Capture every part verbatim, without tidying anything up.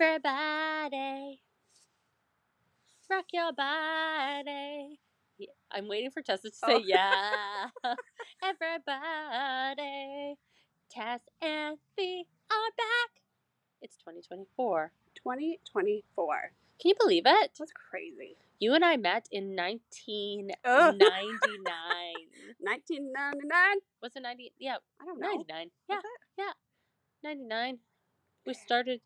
Everybody, rock your body. Yeah, I'm waiting for Tessa to say oh. yeah. Everybody, Tess and me are back. It's twenty twenty-four. twenty twenty-four. Can you believe it? That's crazy. You and I met in nineteen ninety-nine. Oh. nineteen ninety-nine? Was it ninety? Yeah. I don't know. ninety-nine. Yeah. Was it? Yeah. ninety-nine. We started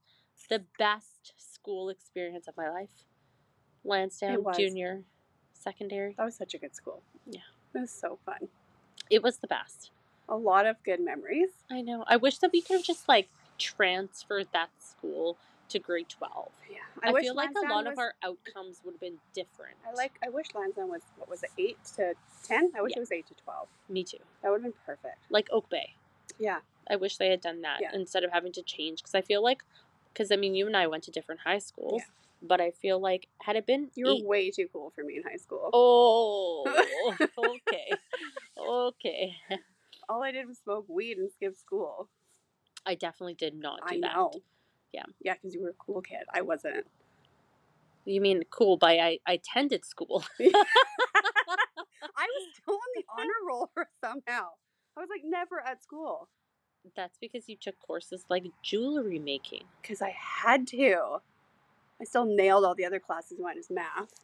the best school experience of my life. Lansdowne Junior Secondary. That was such a good school. Yeah. It was so fun. It was the best. A lot of good memories. I know. I wish that we could have just like transferred that school to grade twelve. Yeah. I, I wish feel like Lansdowne a lot was, of our outcomes would have been different. I like I wish Lansdowne was what was it, eight to ten? I wish yeah. it was eight to twelve. Me too. That would have been perfect. Like Oak Bay. Yeah. I wish they had done that yeah. instead of having to change, because I feel like, because I mean, you and I went to different high schools, yeah. but I feel like had it been you were eight, way too cool for me in high school. Oh, okay, okay. All I did was smoke weed and skip school. I definitely did not do I that. I know. Yeah, yeah, because you were a cool kid. I wasn't. You mean cool by I, I attended school. I was still on the honor roll for somehow. I was like never at school. That's because you took courses like jewelry making. Because I had to. I still nailed all the other classes minus math.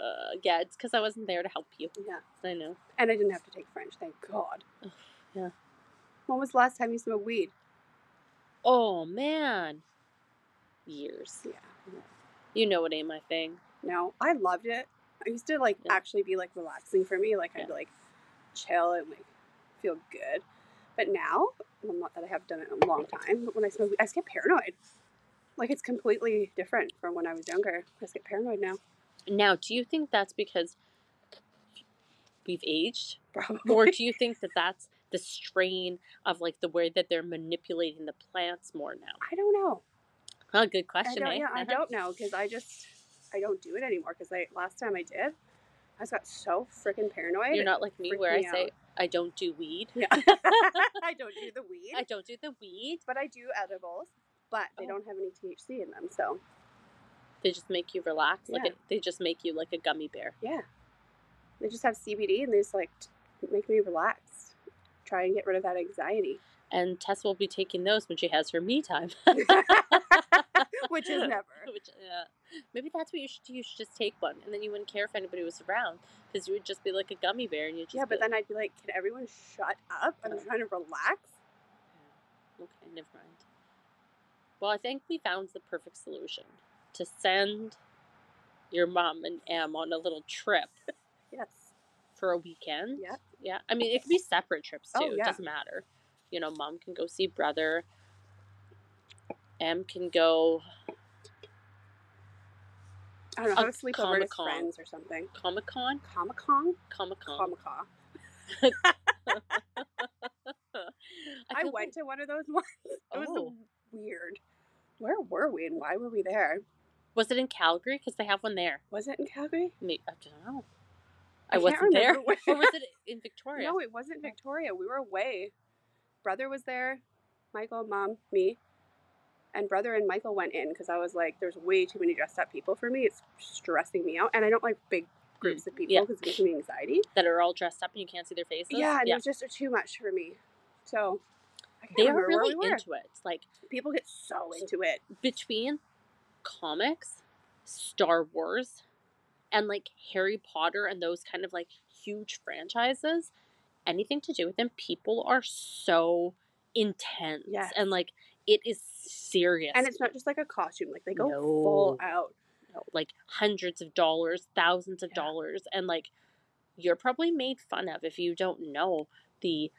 Uh, yeah, it's because I wasn't there to help you. Yeah. I know. And I didn't have to take French, thank God. Ugh, yeah. When was the last time you smoked weed? Oh, man. Years. Yeah. yeah. You know it ain't my thing. No, I loved it. I used to, like, yeah. actually be, like, relaxing for me. Like, yeah. I'd, like, chill and, like, feel good. But now, not that I have done it in a long time, but when I smoke, I just get paranoid. Like, it's completely different from when I was younger. I just get paranoid now. Now, do you think that's because we've aged? Probably. Or do you think that that's the strain of, like, the way that they're manipulating the plants more now? I don't know. Oh, good question, I eh? Yeah, uh-huh. I don't know, because I just, I don't do it anymore, because I last time I did, I just got so freaking paranoid. You're not like me where I say... Out. I don't do weed. Yeah. I don't do the weed. I don't do the weed. But I do edibles, but they oh. don't have any T H C in them, so. They just make you relax. Yeah. Like a, they just make you like a gummy bear. Yeah. They just have C B D and they just like make me relax. Try and get rid of that anxiety. And Tess will be taking those when she has her me time. Which is never. Which, uh, maybe that's what you should do. You should just take one. And then you wouldn't care if anybody was around. Because you would just be like a gummy bear. And you'd just yeah, but then I'd be like, can everyone shut up? I'm oh. trying to relax. Okay, never mind. Well, I think we found the perfect solution. To send your mom and Em on a little trip. Yes. For a weekend. Yeah. Yeah. I mean, it could be separate trips, too. Oh, yeah. It doesn't matter. You know, mom can go see brother. Em can go. I don't know. How to sleep over to friends or something. Comic-Con. Comic-Con. Comic-Con. Comic-Con. I, I went like... to one of those ones. It oh. was weird. Where were we and why were we there? Was it in Calgary? Because they have one there. Was it in Calgary? Maybe, I don't know. I, I wasn't there. Where... or was it in Victoria? No, it wasn't Victoria. We were away. Brother was there. Michael, mom, me. And brother and Michael went in because I was like, there's way too many dressed up people for me. It's stressing me out. And I don't like big groups of people because yeah. it gives me anxiety. That are all dressed up and you can't see their faces. Yeah, and yeah. it was just too much for me. So, I can't they are really we into it. Like, people get so into it. Between comics, Star Wars, and like Harry Potter and those kind of like huge franchises, anything to do with them, people are so intense. Yes. And like... it is serious. And it's not just like a costume. Like, they go no. full out. No. Like, hundreds of dollars, thousands of yeah. dollars. And, like, you're probably made fun of if you don't know the,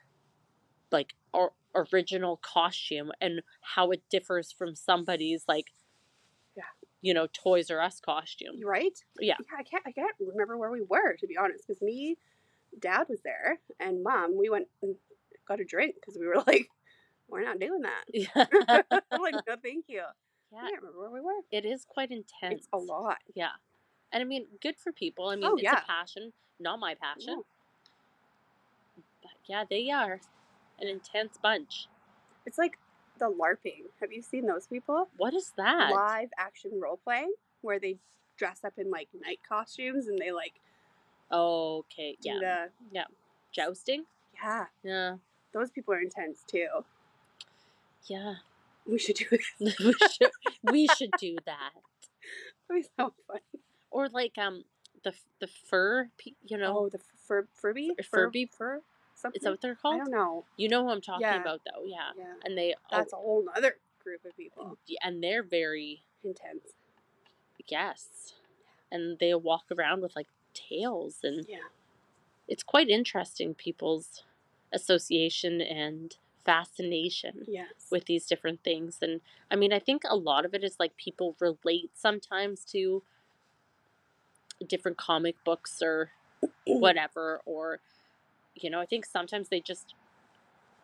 like, or- original costume and how it differs from somebody's, like, yeah. you know, Toys R Us costume. Right? Yeah. Yeah, I can't, I can't remember where we were, to be honest. Because me, Dad was there, and Mom, we went and got a drink because we were, like, we're not doing that. Yeah. I'm like, no, thank you. Yeah. I can't remember where we were. It is quite intense. It's a lot. Yeah. And I mean, good for people. I mean, oh, it's yeah. a passion. Not my passion. No. But yeah, they are an intense bunch. It's like the LARPing. Have you seen those people? What is that? Live action role playing where they dress up in like night costumes and they like. Oh, okay. Yeah. The, yeah. Jousting. Yeah. Yeah. Those people are intense too. Yeah. We should do it. we, should, we should do that. That'd be so funny. Or like um the the fur, you know. Oh, the fur Furby? Fur, Furby fur. Something? Is that what they're called? I don't know. You know who I'm talking yeah. about, though. Yeah. yeah. And they. That's oh, a whole other group of people. And they're very intense. Yes. And they walk around with like tails, and yeah, it's quite interesting. People's association and fascination yes. with these different things, and I mean, I think a lot of it is like people relate sometimes to different comic books or whatever, or. You know, I think sometimes they just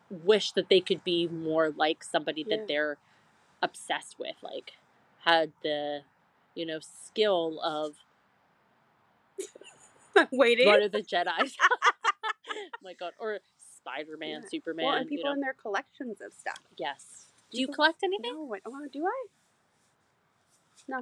wish that they could be more like somebody that yeah. they're obsessed with, like had the, you know, skill of waiting. One of the Jedi's. Oh my God. Or Spider-Man, yeah. Superman. Well, and people you know. in their collections of stuff. Yes. Do, Do you collect anything? No, I don't want to. Do I? No.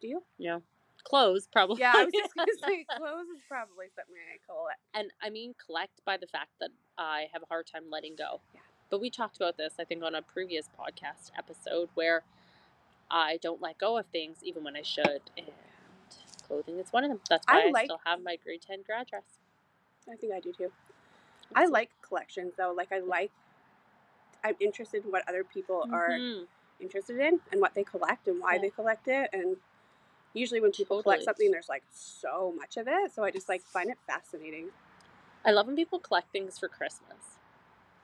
Do you? No. Clothes, probably. Yeah, I was just going to say, clothes is probably something I collect. And I mean collect by the fact that I have a hard time letting go. Yeah. But we talked about this, I think, on a previous podcast episode where I don't let go of things even when I should. And clothing is one of them. That's why I, I like, still have my grade ten grad dress. I think I do too. I like collections though. Like I like, I'm interested in what other people mm-hmm. are interested in and what they collect and why yeah. they collect it. And usually when people totally. collect something, there's, like, so much of it. So I just, like, find it fascinating. I love when people collect things for Christmas.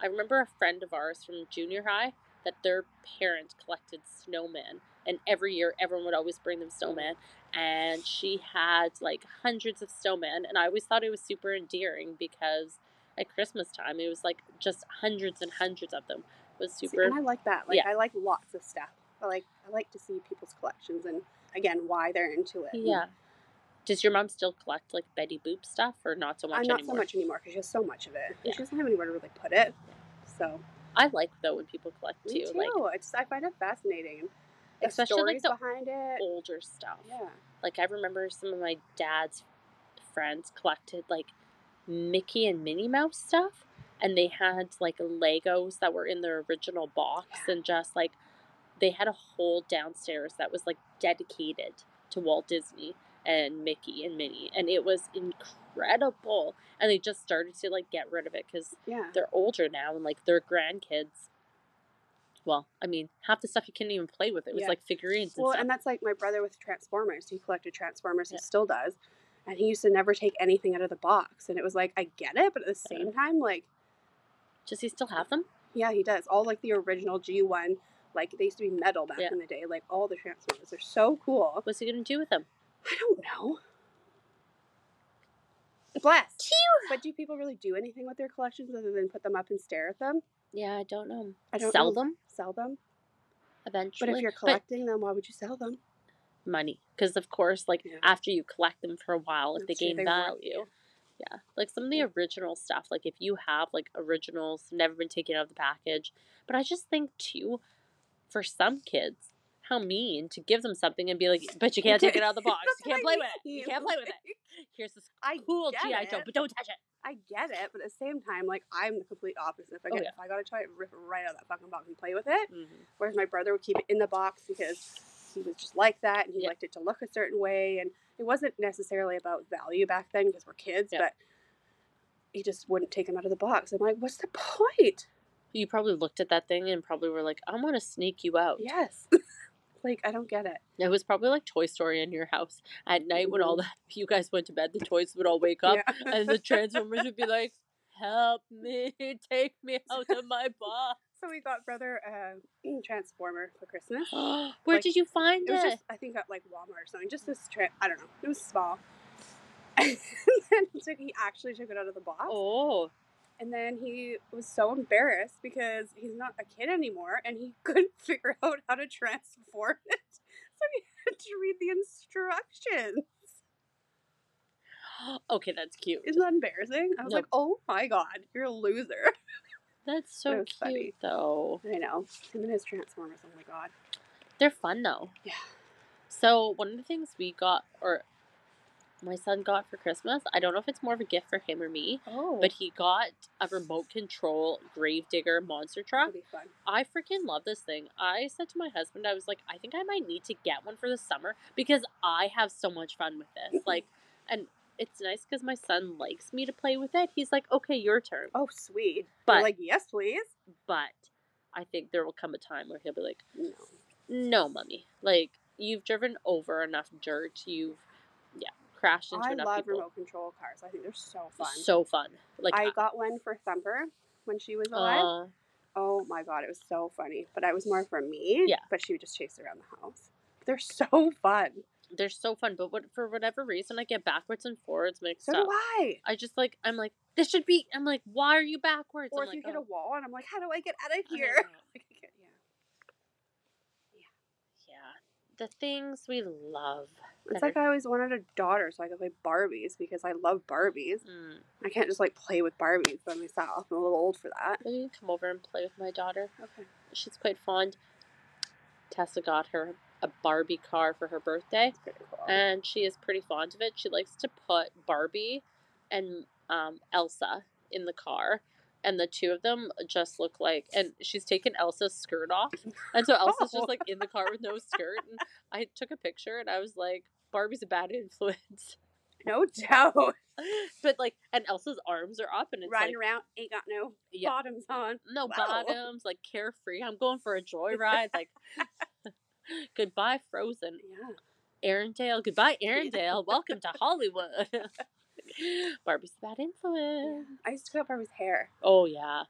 I remember a friend of ours from junior high that their parents collected snowmen. And every year, everyone would always bring them snowmen. And she had, like, hundreds of snowmen. And I always thought it was super endearing because at Christmas time, it was, like, just hundreds and hundreds of them. It was super... See, and I like that. Like, yeah. I like lots of stuff. I like, I like to see people's collections and... Again, why they're into it. Yeah. Does your mom still collect, like, Betty Boop stuff or not so much anymore? Uh, not anymore? so much anymore because she has so much of it. Yeah. She doesn't have anywhere to really put it. So. I like, though, when people collect, too. Me too. Like, I, just, I find it fascinating. The especially, stories like, the behind it. Older stuff. Yeah. Like, I remember some of my dad's friends collected, like, Mickey and Minnie Mouse stuff. And they had, like, Legos that were in their original box yeah. and just, like, they had a whole downstairs that was, like, dedicated to Walt Disney and Mickey and Minnie. And it was incredible. And they just started to, like, get rid of it because yeah. they're older now. And, like, their grandkids, well, I mean, half the stuff you couldn't even play with. It was, yeah. like, figurines and well, stuff. Well, and that's, like, my brother with Transformers. He collected Transformers. Yeah. He still does. And he used to never take anything out of the box. And it was, like, I get it. But at the same yeah. time, like. Does he still have them? Yeah, he does. All, like, the original G one. Like, they used to be metal back yeah. in the day. Like, all the Transformers are so cool. What's he going to do with them? I don't know. Bless. Cute. But do people really do anything with their collections other than put them up and stare at them? Yeah, I don't know. I don't sell know. them? Sell them. Eventually. But if you're collecting but them, why would you sell them? Money. Because, of course, like, yeah. after you collect them for a while, if That's they gain they value. Yeah. yeah. Like, some of the yeah. original stuff. Like, if you have, like, originals, never been taken out of the package. But I just think, too... For some kids, how mean to give them something and be like, but you can't take it out of the box. You can't play with it. You can't play with it. Here's this cool G I Joe, but don't touch it. I get it, but at the same time, like, I'm the complete opposite. If I, get, oh, yeah. if I got a toy, I'd rip it right out of that fucking box and play with it. Mm-hmm. Whereas my brother would keep it in the box because he was just like that and he yeah. liked it to look a certain way. And it wasn't necessarily about value back then because we're kids, yeah. but he just wouldn't take them out of the box. I'm like, what's the point? You probably looked at that thing and probably were like, I'm going to sneak you out. Yes. Like, I don't get it. It was probably like Toy Story in your house. At night mm-hmm. when all the you guys went to bed, the toys would all wake up. Yeah. And the Transformers would be like, help me, take me out of my box. So we got Brother uh, Transformer for Christmas. Where like, did you find it? It was just, I think at like Walmart or something. Just this, tra- I don't know. It was small. And then so he actually took it out of the box. Oh, and then he was so embarrassed because he's not a kid anymore and he couldn't figure out how to transform it. So he had to read the instructions. Okay, that's cute. Isn't that embarrassing? I was nope. like, oh my God, you're a loser. That's so cute, funny. though. I know. Him and his Transformers, oh my god. They're fun, though. Yeah. So, one of the things we got, or my son got for Christmas, I don't know if it's more of a gift for him or me, oh. but he got a remote control Gravedigger monster truck. That'd be fun. I freaking love this thing. I said to my husband, I was like, I think I might need to get one for the summer because I have so much fun with this. Like, and... It's nice because my son likes me to play with it. He's like, okay, your turn. Oh, sweet. But I'm like, yes, please. But I think there will come a time where he'll be like, no, no, mommy. Like, you've driven over enough dirt. You've, yeah, crashed into I enough people. I love remote control cars. I think they're so fun. So fun. Like I got one for Thumper when she was alive. Uh, oh, my God. It was so funny. But that was more for me. Yeah. But she would just chase around the house. They're so fun. They're so fun, but what, for whatever reason, I get backwards and forwards mixed so up. So do I. I just, like, I'm like, this should be, I'm like, why are you backwards? Or I'm if like, you hit oh. a wall, and I'm like, how do I get out of here? Like, yeah. Yeah. Yeah. The things we love. It's like are... I always wanted a daughter so I could play Barbies, because I love Barbies. Mm. I can't just, like, play with Barbies by myself. I'm a little old for that. Well, you can come over and play with my daughter. Okay. She's quite fond. Tessa got her a Barbie car for her birthday. That's pretty cool. And she is pretty fond of it. She likes to put Barbie and um, Elsa in the car, and the two of them just look like, and she's taken Elsa's skirt off, and so Elsa's oh. just like in the car with no skirt, and I took a picture and I was like, Barbie's a bad influence. No doubt. But like, and Elsa's arms are up and it's riding like, around, ain't got no yeah. bottoms on. No wow. bottoms, like carefree. I'm going for a joyride. Like, goodbye, Frozen. Yeah. Arendelle. Goodbye, Arendelle. Welcome to Hollywood. Barbie's a bad influence. Yeah. I used to cut Barbie's hair. Oh, yeah.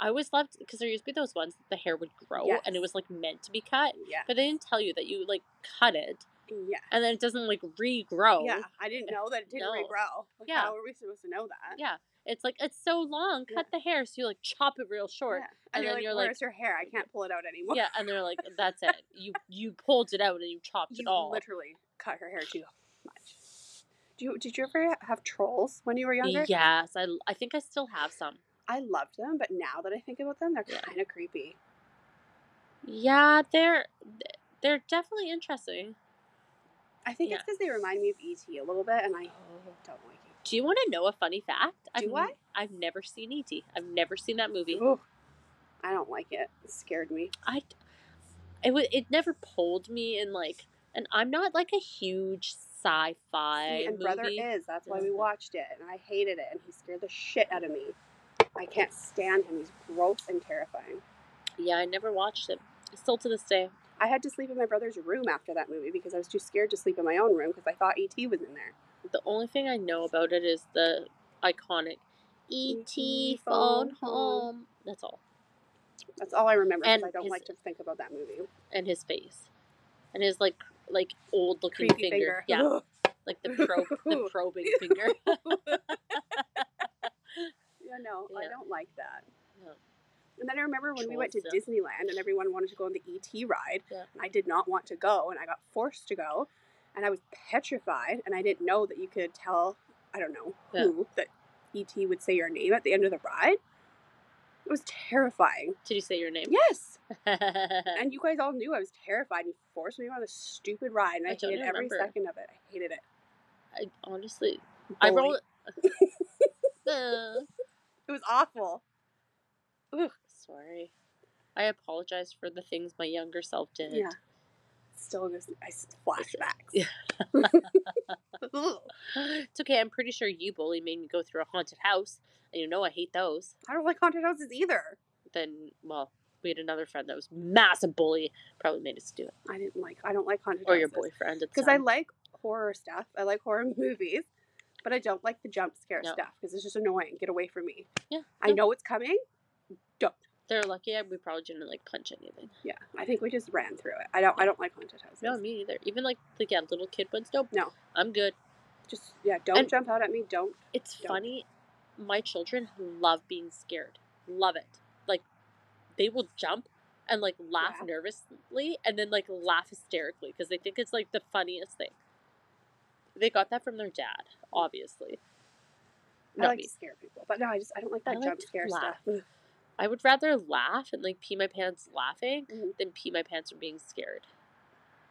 I always loved, because there used to be those ones that the hair would grow yes. and it was like meant to be cut. Yeah. But they didn't tell you that you like cut it. Yeah. And then it doesn't like regrow. Yeah. I didn't know that it didn't no. regrow. Like, yeah. How were we supposed to know that? Yeah. It's like, it's so long. Cut yeah. the hair. So you like chop it real short. Yeah. And, and then like, you're like, where's your hair? I can't pull it out anymore. Yeah. And they're like, that's it. You you pulled it out and you chopped you it all. You literally cut her hair too much. Do you, did you ever have trolls when you were younger? Yes. I, I think I still have some. I loved them. But now that I think about them, they're yeah. kind of creepy. Yeah. They're, they're definitely interesting. I think yeah. it's because they remind me of E T a little bit, and I oh. don't like E T. Do you want to know a funny fact? Do I've, I? I've never seen E T. I've never seen that movie. Ooh, I don't like it. It scared me. I, it, it never pulled me in, like, and I'm not, like, a huge sci-fi See, and movie. Brother is. That's why we watched it, and I hated it, and he scared the shit out of me. I can't stand him. He's gross and terrifying. Yeah, I never watched it. Still to this day. I had to sleep in my brother's room after that movie because I was too scared to sleep in my own room because I thought E T was in there. The only thing I know about it is the iconic E T phone home. That's all. That's all I remember because I don't his, like to think about that movie. And his face. And his, like, like old-looking finger. finger. Yeah. Like the, probe, the probing finger. yeah, no, yeah. I don't like that. No. And then I remember when we went to Disneyland and everyone wanted to go on the E T ride. Yeah. And I did not want to go, and I got forced to go, and I was petrified, and I didn't know that you could tell, I don't know who, yeah. that E T would say your name at the end of the ride. It was terrifying. Did you say your name? Yes. And you guys all knew I was terrified, and you forced me on this stupid ride, and I, I hated every remember. second of it. I hated it. I honestly, Boy. I rolled. It was awful. Ugh. Sorry. I apologize for the things my younger self did. Yeah. Still just nice flashbacks. Yeah. It's okay. I'm pretty sure you bully made me go through a haunted house. And you know I hate those. I don't like haunted houses either. Then, well, we had another friend that was massive bully. Probably made us do it. I didn't like, I don't like haunted or houses. Or your boyfriend. Because I like horror stuff. I like horror movies. But I don't like the jump scare no. stuff. Because it's just annoying. Get away from me. Yeah. I no. know it's coming. Don't. They're lucky we probably didn't like punch anything. Yeah, I think we just ran through it. I don't. I don't like haunted houses. No, me either. Even like the yeah, little kid ones. Nope. No, I'm good. Just yeah, don't and jump out at me. Don't. It's don't. funny. My children love being scared. Love it. Like they will jump and like laugh yeah. nervously and then like laugh hysterically because they think it's like the funniest thing. They got that from their dad, obviously. I Not like me. to scare people, but no, I just I don't like that I jump like scare laugh. stuff. I would rather laugh and, like, pee my pants laughing mm-hmm. than pee my pants from being scared.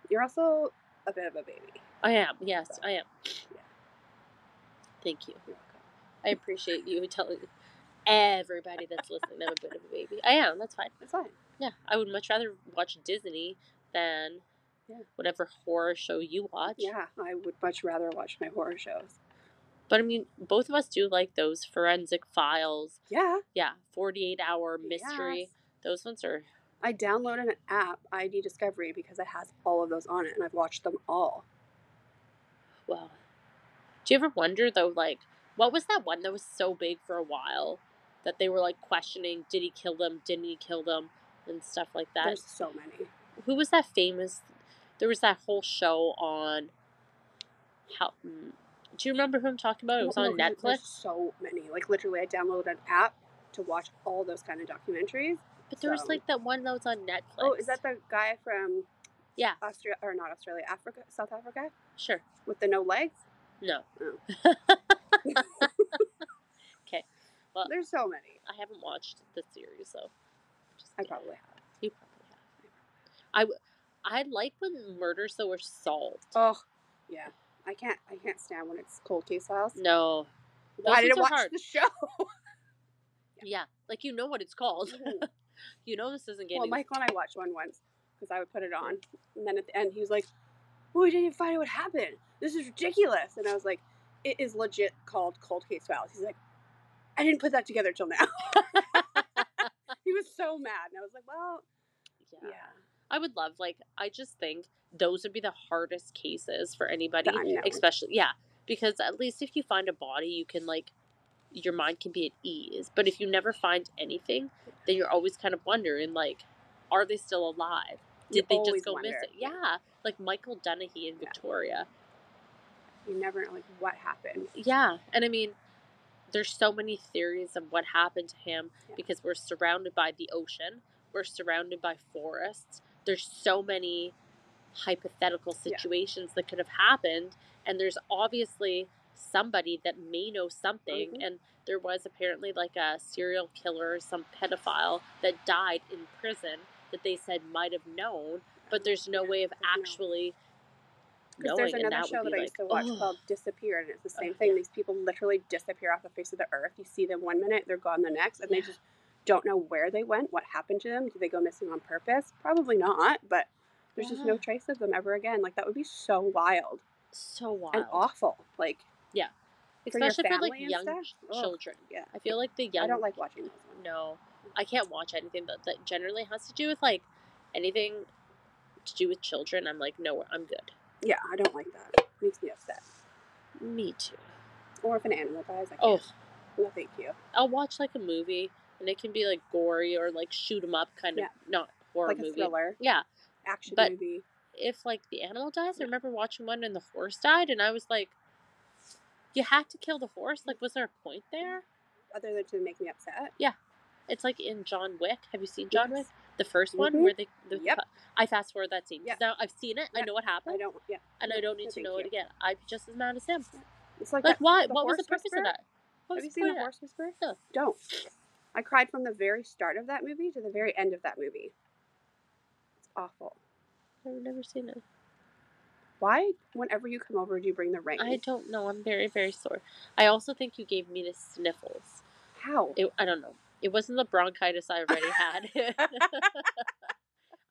You're also a bit of a baby. I am. Yes, so. I am. Yeah. Thank you. You're welcome. I appreciate you telling everybody that's listening that I'm a bit of a baby. I am. That's fine. That's fine. Yeah. I would much rather watch Disney than yeah. whatever horror show you watch. Yeah. I would much rather watch my horror shows. But, I mean, both of us do like those Forensic Files. Yeah. Yeah. forty-eight hour mystery. Yes. Those ones are... I downloaded an app, I D Discovery, because it has all of those on it, and I've watched them all. Wow. Do you ever wonder, though, like, what was that one that was so big for a while that they were, like, questioning, did he kill them, didn't he kill them, and stuff like that? There's so many. Who was that famous? There was that whole show on... how. Do you remember who I'm talking about? It was on Netflix. There's so many. Like, literally, I downloaded an app to watch all those kind of documentaries. But there so. was, like, that one that was on Netflix. Oh, is that the guy from... Yeah. Australia, or not Australia, Africa, South Africa? Sure. With the no legs? No. Oh. Okay. Well, there's so many. I haven't watched the series, so... Just I probably it. have. You probably have. I, I like when murders, though, are solved. Oh, yeah. I can't I can't stand when it's Cold Case Files. No. Why did I watch hard. the show? yeah. yeah. Like, you know what it's called. You know this isn't getting... Well, Michael and I watched one once, because I would put it on. And then at the end, he was like, well, we didn't even find out what happened. This is ridiculous. And I was like, it is legit called Cold Case Files. He's like, I didn't put that together until now. He was so mad. And I was like, well, yeah. yeah. I would love, like, I just think those would be the hardest cases for anybody, especially, yeah, because at least if you find a body, you can, like, your mind can be at ease. But if you never find anything, then you're always kind of wondering, like, are they still alive? Did you they just go wonder. missing? Yeah, like Michael Dennehy and yeah. Victoria. You never know, like, what happened. Yeah, and I mean, there's so many theories of what happened to him yeah. because we're surrounded by the ocean. We're surrounded by forests. There's so many hypothetical situations yeah. that could have happened, and there's obviously somebody that may know something, mm-hmm. and there was apparently, like, a serial killer, some pedophile that died in prison that they said might have known, but there's no yeah, way of actually know. knowing. Because there's another that show that I like, used to watch oh. called Disappeared, and it's the same oh, thing. Yeah. These people literally disappear off the face of the earth. You see them one minute, they're gone the next, and yeah. they just... don't know where they went, what happened to them. Did they go missing on purpose? Probably not, but there's yeah. just no trace of them ever again. Like, that would be so wild. So wild. And awful. Like, yeah. Especially for, for like, young stuff? children. Ugh. Yeah. I feel like the young... I don't like watching those ones. No. I can't watch anything that, that generally has to do with, like, anything to do with children. I'm like, no, I'm good. Yeah, I don't like that. It makes me upset. Me too. Or if an animal dies, I can't. Oh. No, thank you. I'll watch, like, a movie... and it can be, like, gory or, like, shoot 'em up kind of, yeah. not horror like a movie. Thriller. Yeah. Action but movie. If, like, the animal dies, I remember watching one and the horse died, and I was like, you had to kill the horse? Like, was there a point there? Other than to make me upset? Yeah. It's like in John Wick. Have you seen John yes. Wick? The first mm-hmm. one where they... The, yep. I fast forward that scene. Yeah. Now I've seen it. Yeah. I know what happened. I don't... Yeah. And no, I don't need no, to know you. it again. I'd be just as mad as him. Yeah. It's like... Like, that, why? What was the purpose whisperer? of that? What Have you seen The Horse Whisperer? No. Don't. I cried from the very start of that movie to the very end of that movie. It's awful. I've never seen it. Why, whenever you come over, do you bring the ring? I don't know. I'm very, very sore. I also think you gave me the sniffles. How? It, I don't know. It wasn't the bronchitis I already had.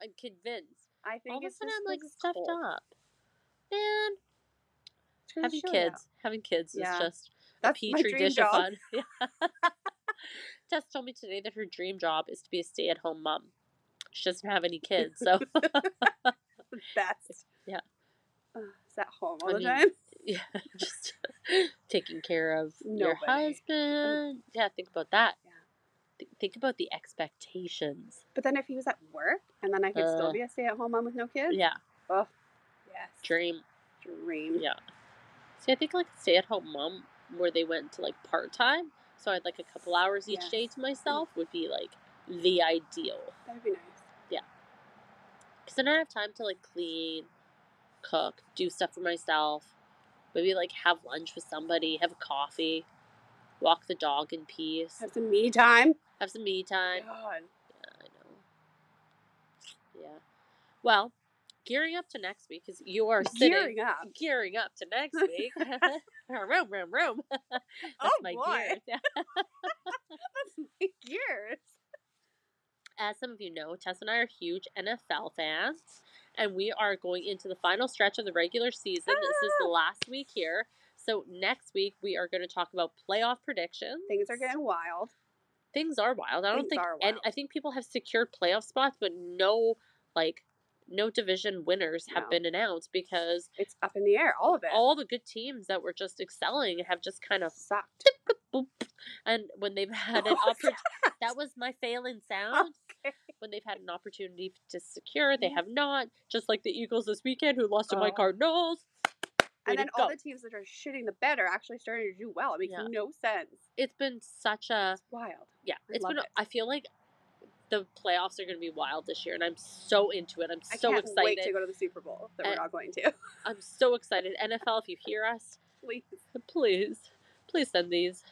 I'm convinced. I think All of a sudden, I'm like stuffed cold. up. Man. Having kids. Out. Having kids yeah. is just That's a petri dish of fun. Yeah. Tess told me today that her dream job is to be a stay-at-home mom. She doesn't have any kids, so that's yeah. Uh, is that home all I the mean, time? Yeah, just taking care of Nobody. your husband. Yeah, think about that. Yeah. Th- think about the expectations. But then if he was at work, and then I could uh, still be a stay-at-home mom with no kids. Yeah. Oh, yes. Dream. Dream. Yeah. See, I think like a stay-at-home mom where they went to like part-time. So I had, like, a couple hours each yes. day to myself would be, like, the ideal. That would be nice. Yeah. Because then I have time to, like, clean, cook, do stuff for myself, maybe, like, have lunch with somebody, have a coffee, walk the dog in peace. Have some me time. Have some me time. God. Yeah, I know. Yeah. Well, gearing up to next week, because you are sitting. Gearing up. Gearing up to next week. Room, room, room. That's oh, my boy. Gears. That's my gears. As some of you know, Tess and I are huge N F L fans, and we are going into the final stretch of the regular season. Ah. This is the last week here. So next week, we are going to talk about playoff predictions. Things are getting wild. Things are wild. I don't Things think, and I think people have secured playoff spots, but no, like, no division winners have no. been announced because it's up in the air. All of it. All the good teams that were just excelling have just kind of sucked. And when they've had an opportunity, that? that was my failing sound. Okay. When they've had an opportunity to secure, they have not. Just like the Eagles this weekend, who lost oh. to my Cardinals. And then all go. the teams that are shitting the bed are actually starting to do well. It makes yeah. no sense. It's been such a... It's wild. Yeah. It's been. It. I feel like the playoffs are going to be wild this year, and I'm so into it. I'm I so excited. I can't wait to go to the Super Bowl that and we're not going to. I'm so excited. N F L, if you hear us, please. Please. Please send these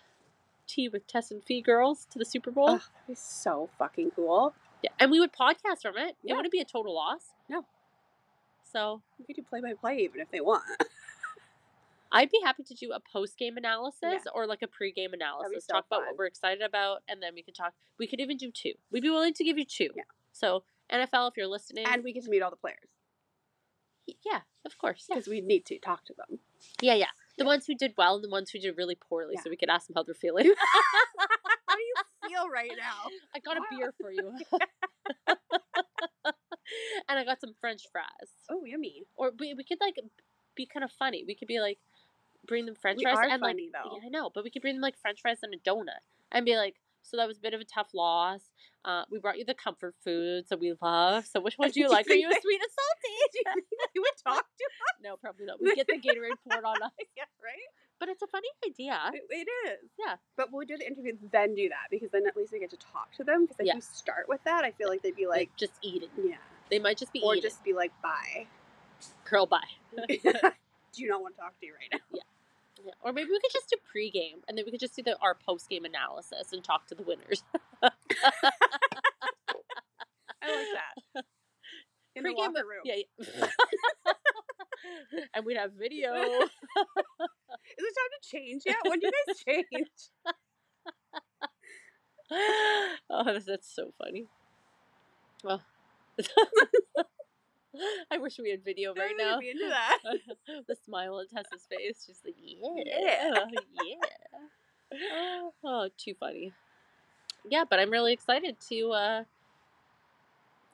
Tea with Tess and Fee girls to the Super Bowl. Oh, that'd be so fucking cool. Yeah. And we would podcast from it. Yeah. It wouldn't be a total loss. No. So. We could do play-by-play even if they want. I'd be happy to do a post-game analysis yeah. or like a pre-game analysis. So talk fun. about what we're excited about, and then we could talk. We could even do two. We'd be willing to give you two. Yeah. So, N F L, if you're listening. And we get to meet all the players. Yeah, of course. Because yeah. we need to talk to them. Yeah, yeah. The yeah. ones who did well and the ones who did really poorly, yeah. so we could ask them how they're feeling. How do you feel right now? I got wow. a beer for you. And I got some French fries. Oh, yummy. Or we, we could, like, be kind of funny. We could be, like, bring them French we fries. Are and funny, like, though. Yeah, I know. But we could bring them, like, French fries and a donut. And be like, so that was a bit of a tough loss. Uh, we brought you the comfort food that we love. So which one do you like? Are you a sweet and salty? Do you think that you would talk to us? No, probably not. We get the Gatorade poured on us. Yeah, right? But it's a funny idea. It, it is. Yeah. But we'll do the interview, then do that. Because then at least we get to talk to them. Because if yeah. you start with that, I feel like they'd be like. They're just eating. Yeah. They might just be or eating. Or just be like, bye. Girl, bye. Do you not want to talk to you right now? Yeah. Yeah. Or maybe we could just do pregame, and then we could just do the, our postgame analysis and talk to the winners. I like that. In pre-game, the locker room. Yeah, yeah. And we'd have video. Is it time to change yet? When do you guys change? Oh, that's, that's so funny. Well. I wish we had video right now. I'd be into that. The smile on Tessa's face. She's like, yeah. Yeah. yeah. Oh, too funny. Yeah, but I'm really excited to uh,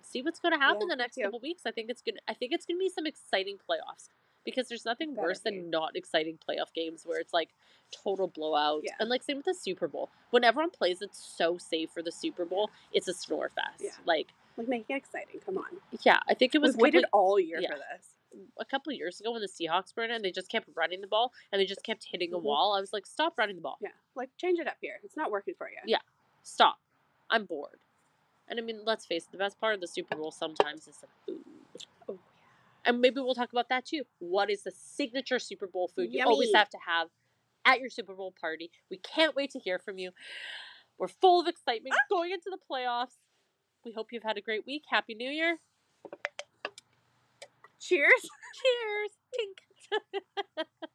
see what's going to happen yeah, the next couple weeks. I think it's going I think it's going to be some exciting playoffs. Because there's nothing worse be. than not exciting playoff games where it's like total blowouts. Yeah. And like same with the Super Bowl. When everyone plays, it's so safe for the Super Bowl. It's a snore fest. Yeah. Like. Like, make it exciting. Come on. Yeah, I think it was... We've waited like, all year yeah. for this. A couple of years ago when the Seahawks were in it, they just kept running the ball, and they just kept hitting mm-hmm. a wall. I was like, stop running the ball. Yeah. Like, change it up here. It's not working for you. Yeah. Stop. I'm bored. And, I mean, let's face it, the best part of the Super Bowl sometimes is the food. Oh, yeah. And maybe we'll talk about that, too. What is the signature Super Bowl food Yummy. you always have to have at your Super Bowl party? We can't wait to hear from you. We're full of excitement ah! going into the playoffs. We hope you've had a great week. Happy New Year. Cheers. Cheers. Tink.